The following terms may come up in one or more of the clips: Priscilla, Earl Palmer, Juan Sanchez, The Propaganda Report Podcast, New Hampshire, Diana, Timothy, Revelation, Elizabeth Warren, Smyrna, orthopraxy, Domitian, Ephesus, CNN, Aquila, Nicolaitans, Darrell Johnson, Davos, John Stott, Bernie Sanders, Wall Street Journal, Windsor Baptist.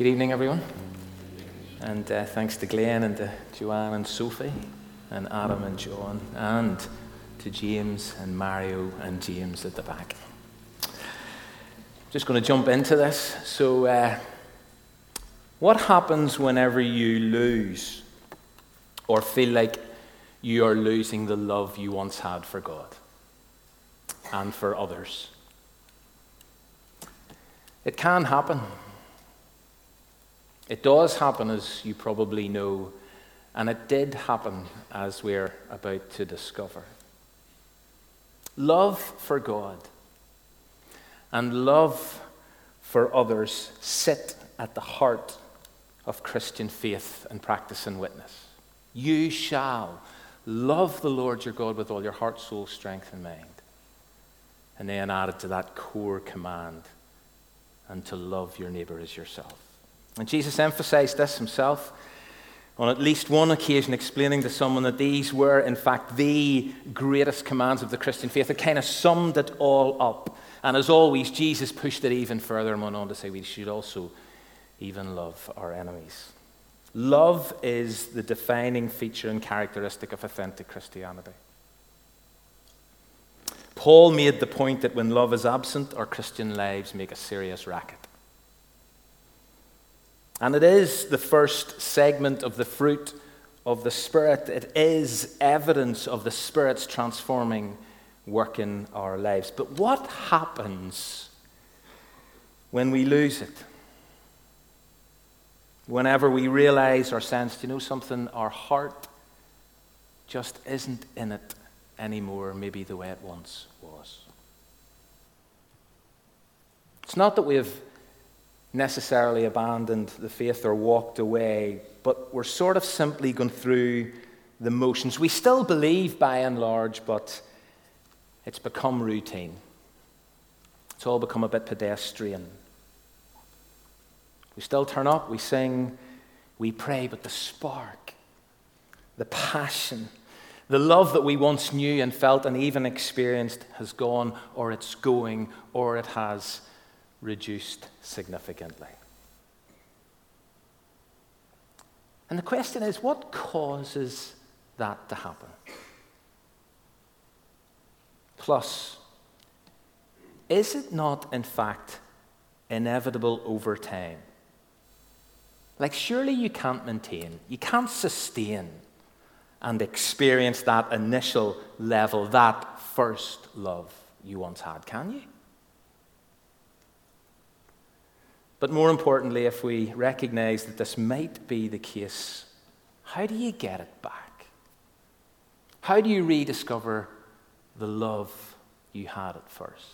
Good evening, everyone. And thanks to Glenn and to Joanne and Sophie and Adam and John and to James and Mario and James at the back. Just going to jump into this. So what happens whenever you lose or feel like you are losing the love you once had for God and for others? It can happen. It does happen, as you probably know, and it did happen, as we're about to discover. Love for God and love for others sit at the heart of Christian faith and practice and witness. You shall love the Lord your God with all your heart, soul, strength, and mind. And then added to that core command, and to love your neighbor as yourself. And Jesus emphasized this himself on at least one occasion, explaining to someone that these were, in fact, the greatest commands of the Christian faith. It kind of summed it all up. And as always, Jesus pushed it even further and went on to say we should also even love our enemies. Love is the defining feature and characteristic of authentic Christianity. Paul made the point that when love is absent, our Christian lives make a serious racket. And it is the first segment of the fruit of the Spirit. It is evidence of the Spirit's transforming work in our lives. But what happens when we lose it? Whenever we realize or sense, do you know something? Our heart just isn't in it anymore, maybe the way it once was. It's not that we have necessarily abandoned the faith or walked away, but we're sort of simply gone through the motions. We still believe by and large, but it's become routine. It's all become a bit pedestrian. We still turn up, we sing, we pray, but the spark, the passion, the love that we once knew and felt and even experienced has gone, or it's going, or it has reduced significantly. And the question is, what causes that to happen? Plus, is it not, in fact, inevitable over time? Like, surely you can't maintain, you can't sustain and experience that initial level, that first love you once had, can you? But more importantly, if we recognize that this might be the case, how do you get it back? How do you rediscover the love you had at first?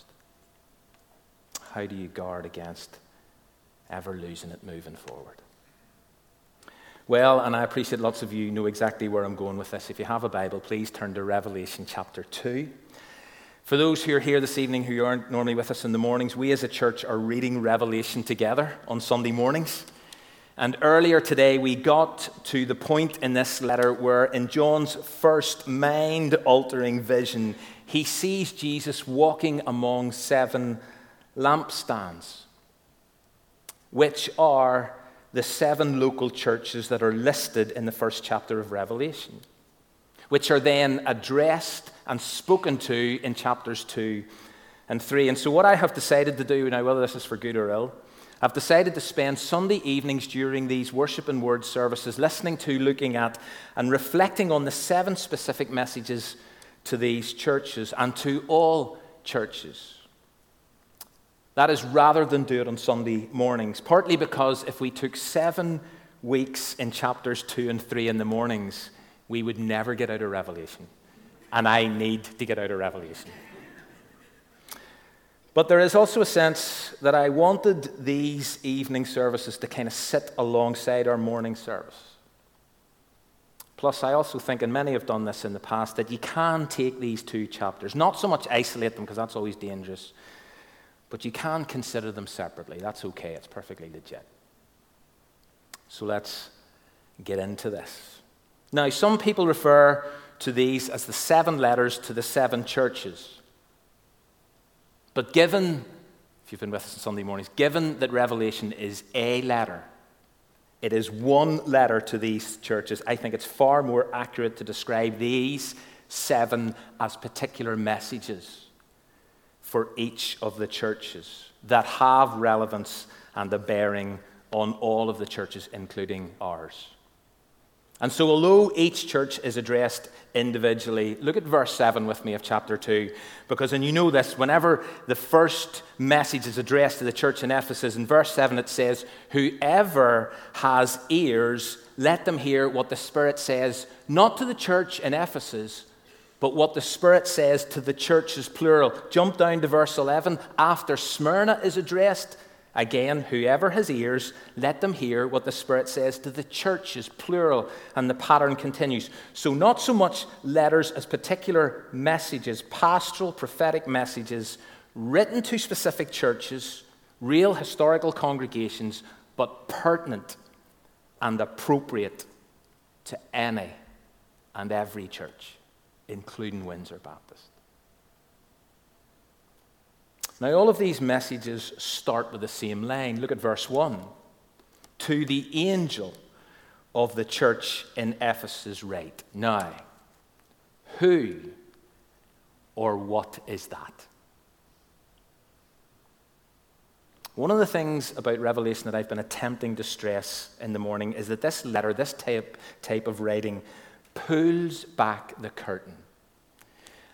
How do you guard against ever losing it moving forward? Well, and I appreciate lots of you know exactly where I'm going with this. If you have a Bible, please turn to Revelation chapter 2. For those who are here this evening who aren't normally with us in the mornings, we as a church are reading Revelation together on Sunday mornings. And earlier today, we got to the point in this letter where in John's first mind-altering vision, he sees Jesus walking among 7 lampstands, which are the 7 local churches that are listed in the first chapter of Revelation, which are then addressed and spoken to in chapters 2 and 3. And so what I have decided to do, now whether this is for good or ill, I've decided to spend Sunday evenings during these worship and word services listening to, looking at, and reflecting on the 7 specific messages to these churches and to all churches. That is rather than do it on Sunday mornings, partly because if we took 7 weeks in chapters 2 and 3 in the mornings, we would never get out of Revelation. And I need to get out of Revelation. But there is also a sense that I wanted these evening services to kind of sit alongside our morning service. Plus, I also think, and many have done this in the past, that you can take these 2 chapters, not so much isolate them because that's always dangerous, but you can consider them separately. That's okay, it's perfectly legit. So let's get into this. Now, some people refer to these as the 7 letters to the 7 churches. But given, if you've been with us on Sunday mornings, given that Revelation is a letter It is one letter to these churches. I think it's far more accurate to describe these seven as particular messages for each of the churches that have relevance and a bearing on all of the churches, including ours. And so although each church is addressed individually, look at verse 7 with me of chapter 2, because, and you know this, whenever the first message is addressed to the church in Ephesus, in verse 7 it says, whoever has ears, let them hear what the Spirit says, not to the church in Ephesus, but what the Spirit says to the churches, plural. Jump down to verse 11, after Smyrna is addressed, again, whoever has ears, let them hear what the Spirit says to the churches, plural, and the pattern continues. So not so much letters as particular messages, pastoral, prophetic messages, written to specific churches, real historical congregations, but pertinent and appropriate to any and every church, including Windsor Baptist. Now, all of these messages start with the same line. Look at verse 1. To the angel of the church in Ephesus write. Now, who or what is that? One of the things about Revelation that I've been attempting to stress in the morning is that this letter, this type of writing, pulls back the curtain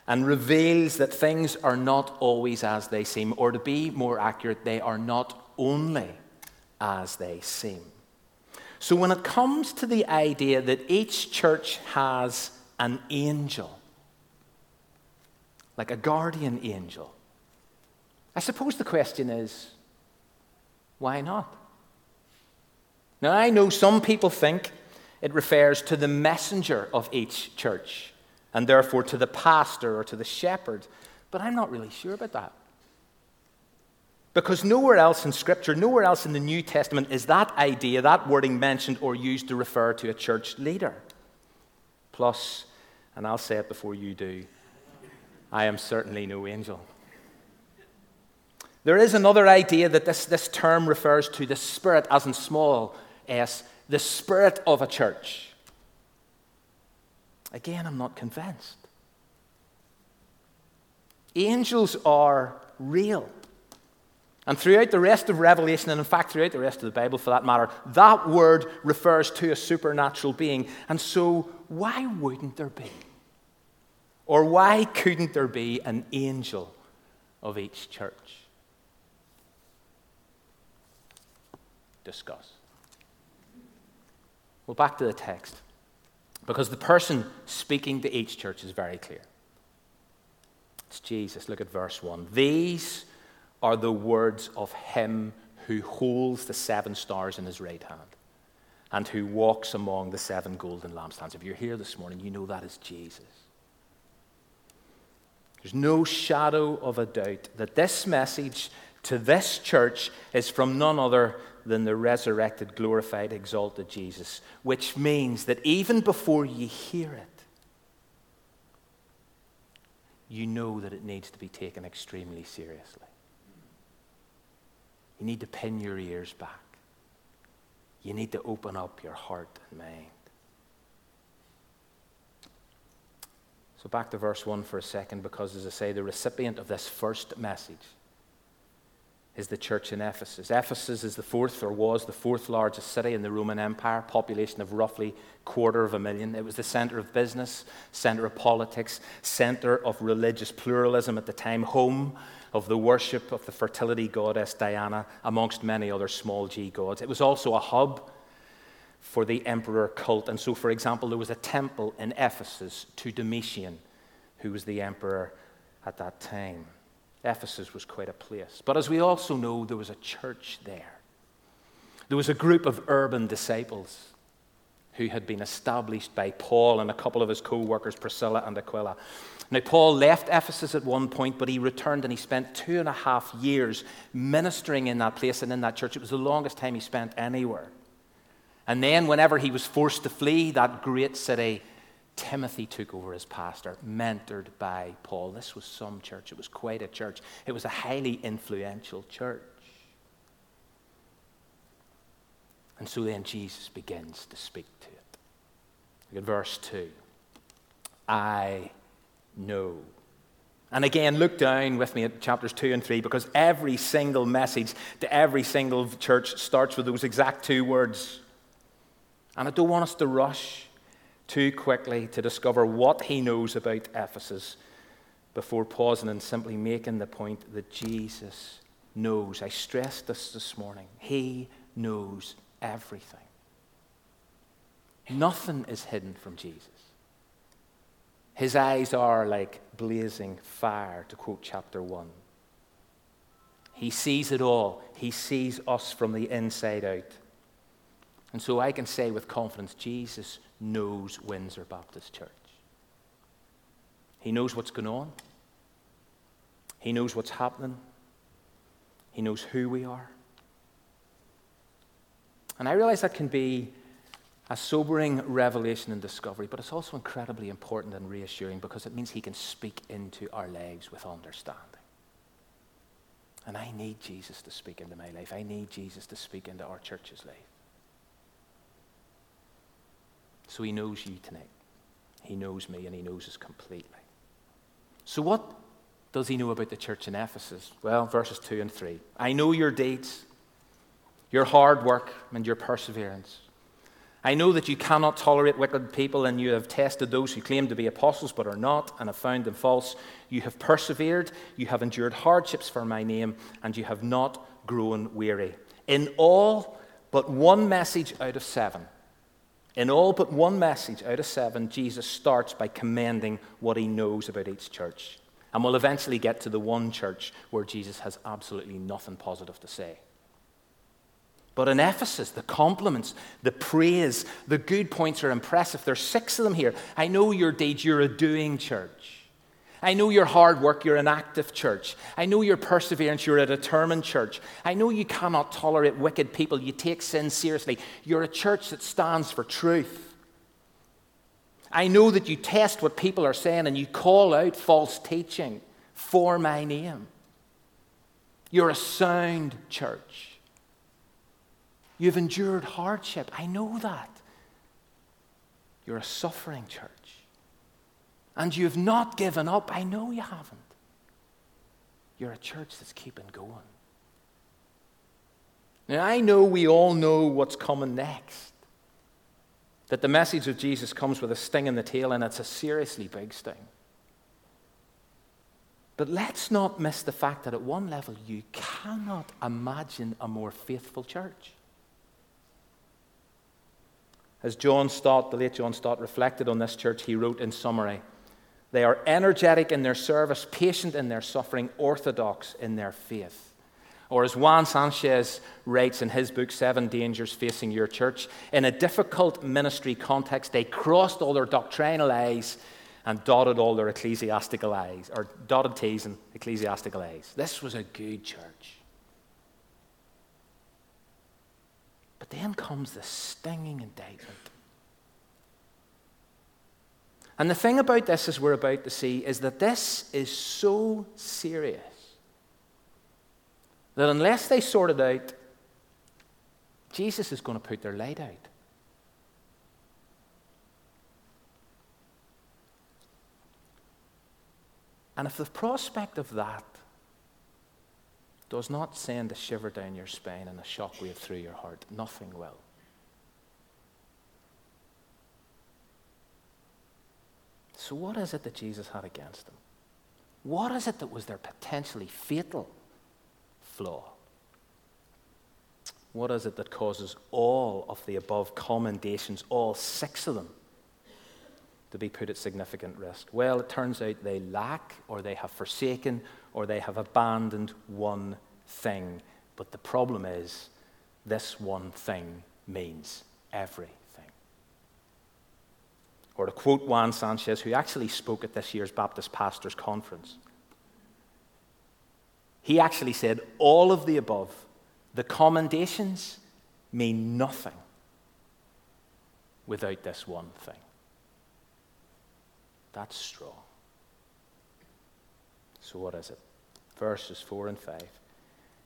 and reveals that things are not always as they seem, or to be more accurate, they are not only as they seem. So when it comes to the idea that each church has an angel, like a guardian angel, I suppose the question is, why not? Now, I know some people think it refers to the messenger of each church, and therefore to the pastor or to the shepherd. But I'm not really sure about that. Because nowhere else in Scripture, nowhere else in the New Testament is that idea, that wording mentioned or used to refer to a church leader. Plus, and I'll say it before you do, I am certainly no angel. There is another idea that this term refers to the spirit, as in small s, the spirit of a church. Again, I'm not convinced. Angels are real. And throughout the rest of Revelation, and in fact throughout the rest of the Bible for that matter, that word refers to a supernatural being. And so why wouldn't there be? Or why couldn't there be an angel of each church? Discuss. Well, back to the text. Because the person speaking to each church is very clear. It's Jesus. Look at verse 1. These are the words of him who holds the seven stars in his right hand and who walks among the seven golden lampstands. If you're here this morning, you know that is Jesus. There's no shadow of a doubt that this message to this church is from none other than the resurrected, glorified, exalted Jesus, which means that even before you hear it, you know that it needs to be taken extremely seriously. You need to pin your ears back. You need to open up your heart and mind. So back to verse 1 for a second, because as I say, the recipient of this first message is the church in Ephesus. Ephesus is the fourth, or was the fourth largest city in the Roman Empire, population of roughly 250,000. It was the center of business, center of politics, center of religious pluralism at the time, home of the worship of the fertility goddess Diana, amongst many other small g gods. It was also a hub for the emperor cult. And so, for example, there was a temple in Ephesus to Domitian, who was the emperor at that time. Ephesus was quite a place. But as we also know, there was a church there. There was a group of urban disciples who had been established by Paul and a couple of his co-workers, Priscilla and Aquila. Now, Paul left Ephesus at one point, but he returned and he spent 2.5 years ministering in that place and in that church. It was the longest time he spent anywhere. And then whenever he was forced to flee that great city, Timothy took over as pastor, mentored by Paul. This was some church. It was quite a church. It was a highly influential church. And so then Jesus begins to speak to it. Look at verse 2. I know. And again, look down with me at chapters 2 and 3, because every single message to every single church starts with those exact two words. And I don't want us to rush too quickly to discover what he knows about Ephesus before pausing and simply making the point that Jesus knows. I stressed this morning. He knows everything. Nothing is hidden from Jesus. His eyes are like blazing fire, to quote chapter 1. He sees it all. He sees us from the inside out. And so I can say with confidence, Jesus knows Windsor Baptist Church. He knows what's going on. He knows what's happening. He knows who we are. And I realize that can be a sobering revelation and discovery, but it's also incredibly important and reassuring, because it means he can speak into our lives with understanding. And I need Jesus to speak into my life. I need Jesus to speak into our church's life. So he knows you tonight. He knows me, and he knows us completely. So what does he know about the church in Ephesus? Well, verses 2 and 3. I know your deeds, your hard work, and your perseverance. I know that you cannot tolerate wicked people, and you have tested those who claim to be apostles but are not, and have found them false. You have persevered, you have endured hardships for my name, and you have not grown weary. In all but one message out of seven, Jesus starts by commending what he knows about each church. And we'll eventually get to the one church where Jesus has absolutely nothing positive to say. But in Ephesus, the compliments, the praise, the good points are impressive. There's 6 of them here. I know your deeds, you're a doing church. I know your hard work, you're an active church. I know your perseverance, you're a determined church. I know you cannot tolerate wicked people, you take sin seriously. You're a church that stands for truth. I know that you test what people are saying, and you call out false teaching for my name. You're a sound church. You've endured hardship. I know that. You're a suffering church. And you've not given up. I know you haven't. You're a church that's keeping going. Now, I know we all know what's coming next. That the message of Jesus comes with a sting in the tail, and it's a seriously big sting. But let's not miss the fact that at one level, you cannot imagine a more faithful church. As John Stott, the late John Stott, reflected on this church, he wrote in summary, they are energetic in their service, patient in their suffering, orthodox in their faith. Or as Juan Sanchez writes in his book, 7 Dangers Facing Your Church, in a difficult ministry context, they crossed all their doctrinal I's and dotted all their ecclesiastical I's, or dotted T's and ecclesiastical I's. This was a good church. But then comes the stinging indictment. And the thing about this, as we're about to see, is that this is so serious that unless they sort it out, Jesus is going to put their light out. And if the prospect of that does not send a shiver down your spine and a shockwave through your heart, nothing will. So what is it that Jesus had against them? What is it that was their potentially fatal flaw? What is it that causes all of the above commendations, all 6 of them, to be put at significant risk? Well, it turns out they lack, or they have forsaken, or they have abandoned one thing. But the problem is, this one thing means everything. Or to quote Juan Sanchez, who actually spoke at this year's Baptist Pastors Conference, he actually said, all of the above, the commendations, mean nothing without this one thing. That's strong. So what is it? Verses 4 and 5.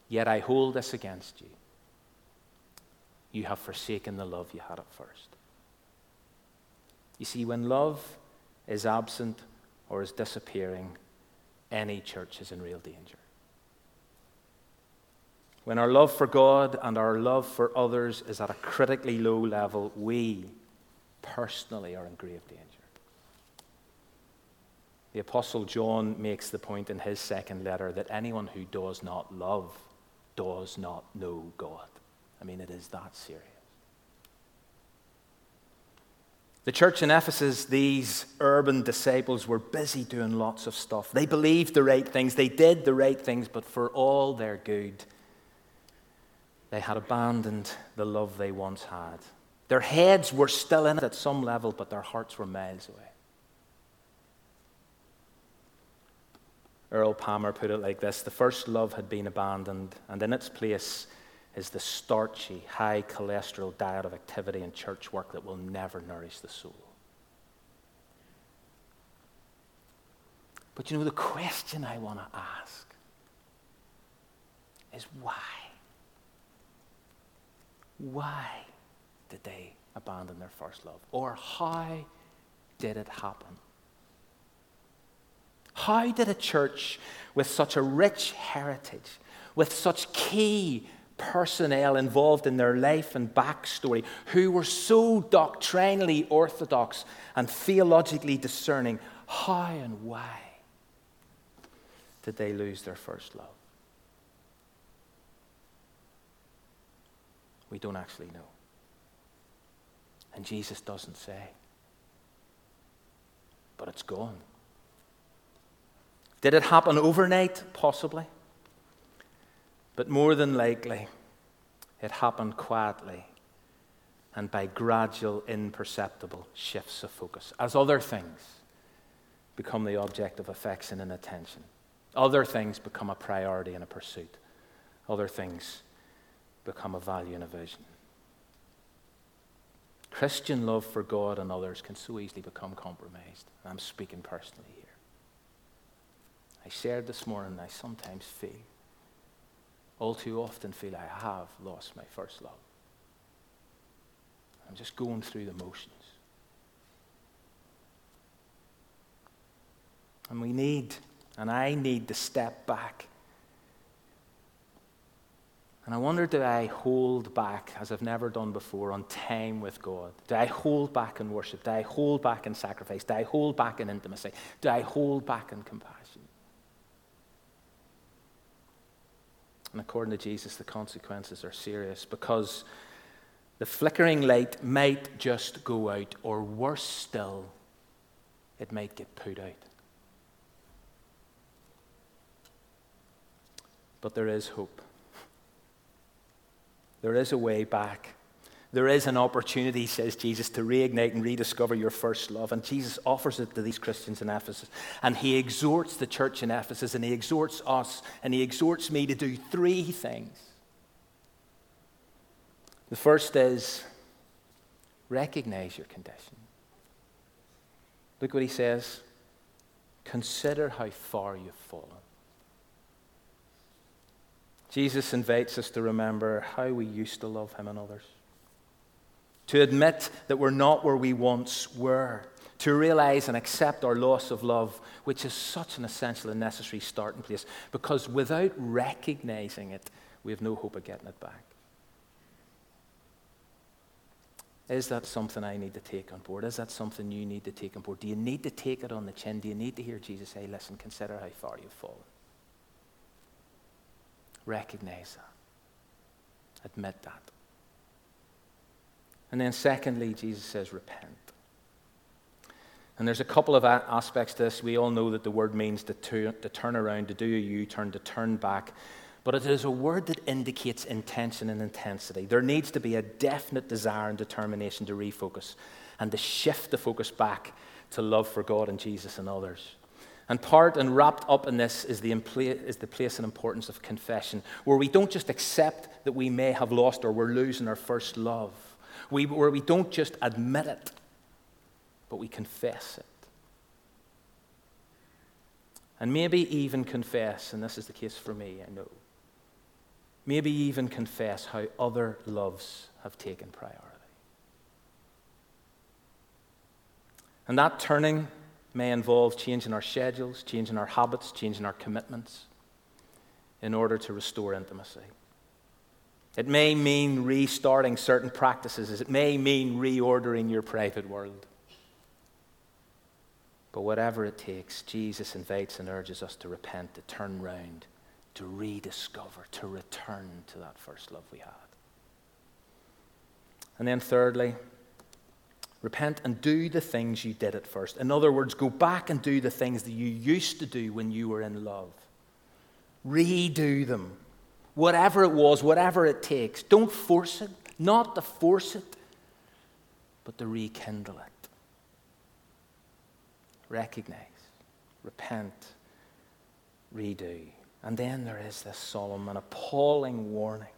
Yet I hold this against you. you have forsaken the love you had at first. You see, when love is absent or is disappearing, any church is in real danger. When our love for God and our love for others is at a critically low level, we personally are in grave danger. The Apostle John makes the point in his second letter that anyone who does not love does not know God. I mean, it is that serious. The church in Ephesus, these urban disciples were busy doing lots of stuff. They believed the right things, they did the right things, but for all their good, they had abandoned the love they once had. Their heads were still in it at some level, but their hearts were miles away. Earl Palmer put it like this: the first love had been abandoned, and in its place is the starchy, high cholesterol diet of activity and church work that will never nourish the soul. But you know, the question I want to ask is why? Why did they abandon their first love? Or how did it happen? How did a church with such a rich heritage, with such key personnel involved in their life and backstory, who were so doctrinally orthodox and theologically discerning, how and why did they lose their first love? We don't actually know. And Jesus doesn't say. But it's gone. Did it happen overnight? Possibly. But more than likely, it happened quietly and by gradual, imperceptible shifts of focus as other things become the object of affection and attention. Other things become a priority and a pursuit. Other things become a value and a vision. Christian love for God and others can so easily become compromised. I'm speaking personally here. I shared this morning, I sometimes feel, all too often feel, I have lost my first love. I'm just going through the motions. And we need, and I need to step back. And I wonder, do I hold back, as I've never done before, on time with God? Do I hold back in worship? Do I hold back in sacrifice? Do I hold back in intimacy? Do I hold back in compassion? And according to Jesus, the consequences are serious, because the flickering light might just go out, or worse still, it might get put out. But there is hope. There is a way back. There is an opportunity, says Jesus, to reignite and rediscover your first love. And Jesus offers it to these Christians in Ephesus. And he exhorts the church in Ephesus, and he exhorts us, and he exhorts me to do three things. The first is, recognize your condition. Look what he says. Consider how far you've fallen. Jesus invites us to remember how we used to love him and others, to admit that we're not where we once were, to realize and accept our loss of love, which is such an essential and necessary starting place, because without recognizing it, we have no hope of getting it back. Is that something I need to take on board? Is that something you need to take on board? Do you need to take it on the chin? Do you need to hear Jesus say, listen, consider how far you've fallen? Recognize that. Admit that. And then secondly, Jesus says, repent. And there's a couple of aspects to this. We all know that the word means to turn around, to do a U-turn, to turn back. But it is a word that indicates intention and intensity. There needs to be a definite desire and determination to refocus and to shift the focus back to love for God and Jesus and others. And part and wrapped up in this is the place and importance of confession, where we don't just accept that we may have lost or we're losing our first love, where we don't just admit it, but we confess it. And maybe even confess, and this is the case for me, I know, maybe even confess how other loves have taken priority. And that turning may involve changing our schedules, changing our habits, changing our commitments in order to restore intimacy. It may mean restarting certain practices. It may mean reordering your private world. But whatever it takes, Jesus invites and urges us to repent, to turn round, to rediscover, to return to that first love we had. And then thirdly, repent and do the things you did at first. In other words, go back and do the things that you used to do when you were in love. Redo them. Whatever it was, whatever it takes. Don't force it. Not to force it, but to rekindle it. Recognize, repent, redo. And then there is this solemn and appalling warning.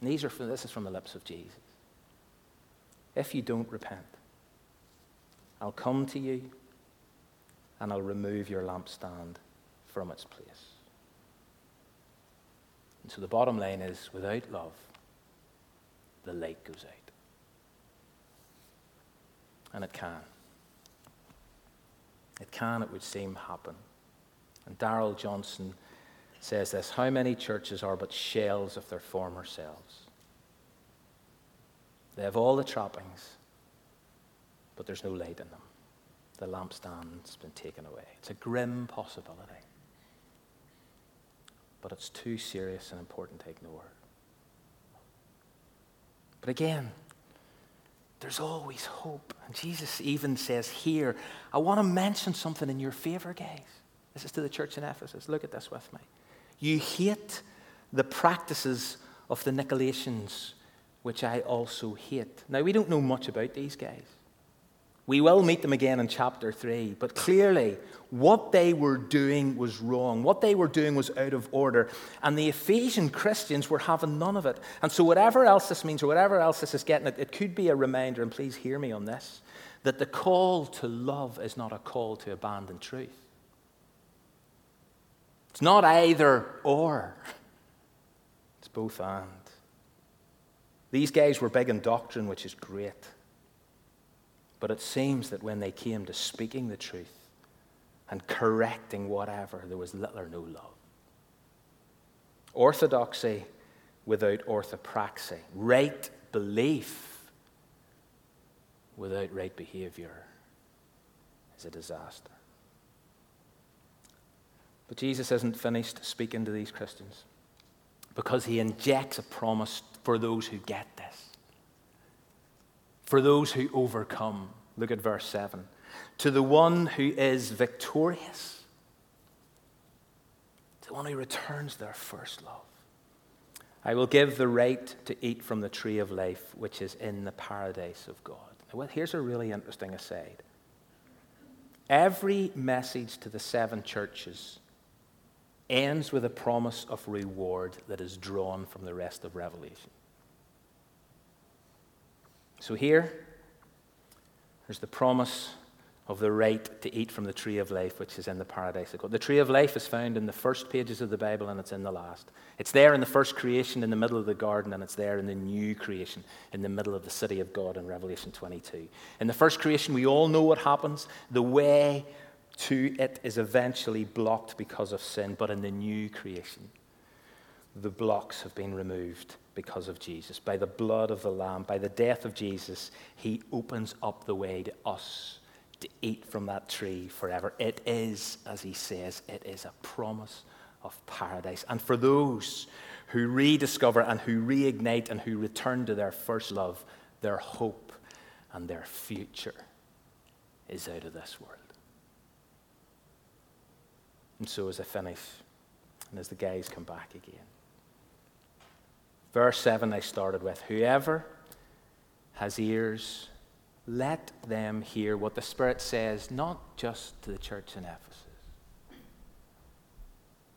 And this is from the lips of Jesus. If you don't repent, I'll come to you and I'll remove your lampstand from its place. And so the bottom line is, without love, the light goes out. And it can. It can, it would seem, happen. And Darrell Johnson says this: how many churches are but shells of their former selves? They have all the trappings, but there's no light in them. The lampstand's been taken away. It's a grim possibility, but it's too serious and important to ignore. But again, there's always hope. And Jesus even says here, I want to mention something in your favor, guys. This is to the church in Ephesus. Look at this with me. You hate the practices of the Nicolaitans, which I also hate. Now, we don't know much about these guys. We will meet them again in chapter 3, but clearly what they were doing was wrong. What they were doing was out of order, and the Ephesian Christians were having none of it. And so whatever else this means, or whatever else this is getting at, it could be a reminder, and please hear me on this, that the call to love is not a call to abandon truth. It's not either or. It's both and. These guys were big in doctrine, which is great. But it seems that when they came to speaking the truth and correcting whatever, there was little or no love. Orthodoxy without orthopraxy. Right belief without right behavior is a disaster. But Jesus isn't finished speaking to these Christians, because he injects a promise for those who get this, for those who overcome. Look at verse 7. To the one who is victorious, to the one who returns their first love, I will give the right to eat from the tree of life, which is in the paradise of God. Now, here's a really interesting aside. Every message to the seven churches ends with a promise of reward that is drawn from the rest of Revelation. So here, there's the promise of the right to eat from the tree of life, which is in the paradise of God. The tree of life is found in the first pages of the Bible, and it's in the last. It's there in the first creation in the middle of the garden, and it's there in the new creation in the middle of the city of God in Revelation 22. In the first creation, we all know what happens. The way to it is eventually blocked because of sin, but in the new creation, the blocks have been removed because of Jesus. By the blood of the Lamb, by the death of Jesus, he opens up the way to us to eat from that tree forever. It is, as he says, it is a promise of paradise. And for those who rediscover and who reignite and who return to their first love, their hope and their future is out of this world. And so as I finish, and as the guys come back again, verse 7 I started with, whoever has ears, let them hear what the Spirit says, not just to the church in Ephesus,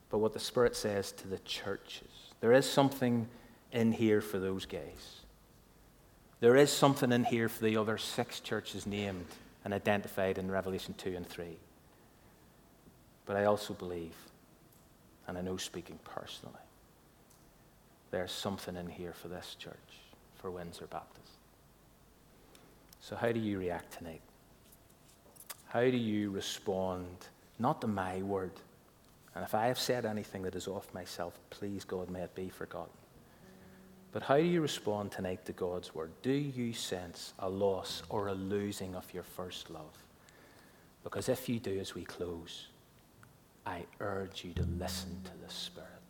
but what the Spirit says to the churches. There is something in here for those guys. There is something in here for the other 6 churches named and identified in Revelation 2 and 3. But I also believe, and I know speaking personally, there's something in here for this church, for Windsor Baptist. So how do you react tonight? How do you respond, not to my word? And if I have said anything that is off myself, please, God, may it be forgotten. But how do you respond tonight to God's word? Do you sense a loss or a losing of your first love? Because if you do, as we close, I urge you to listen to the Spirit.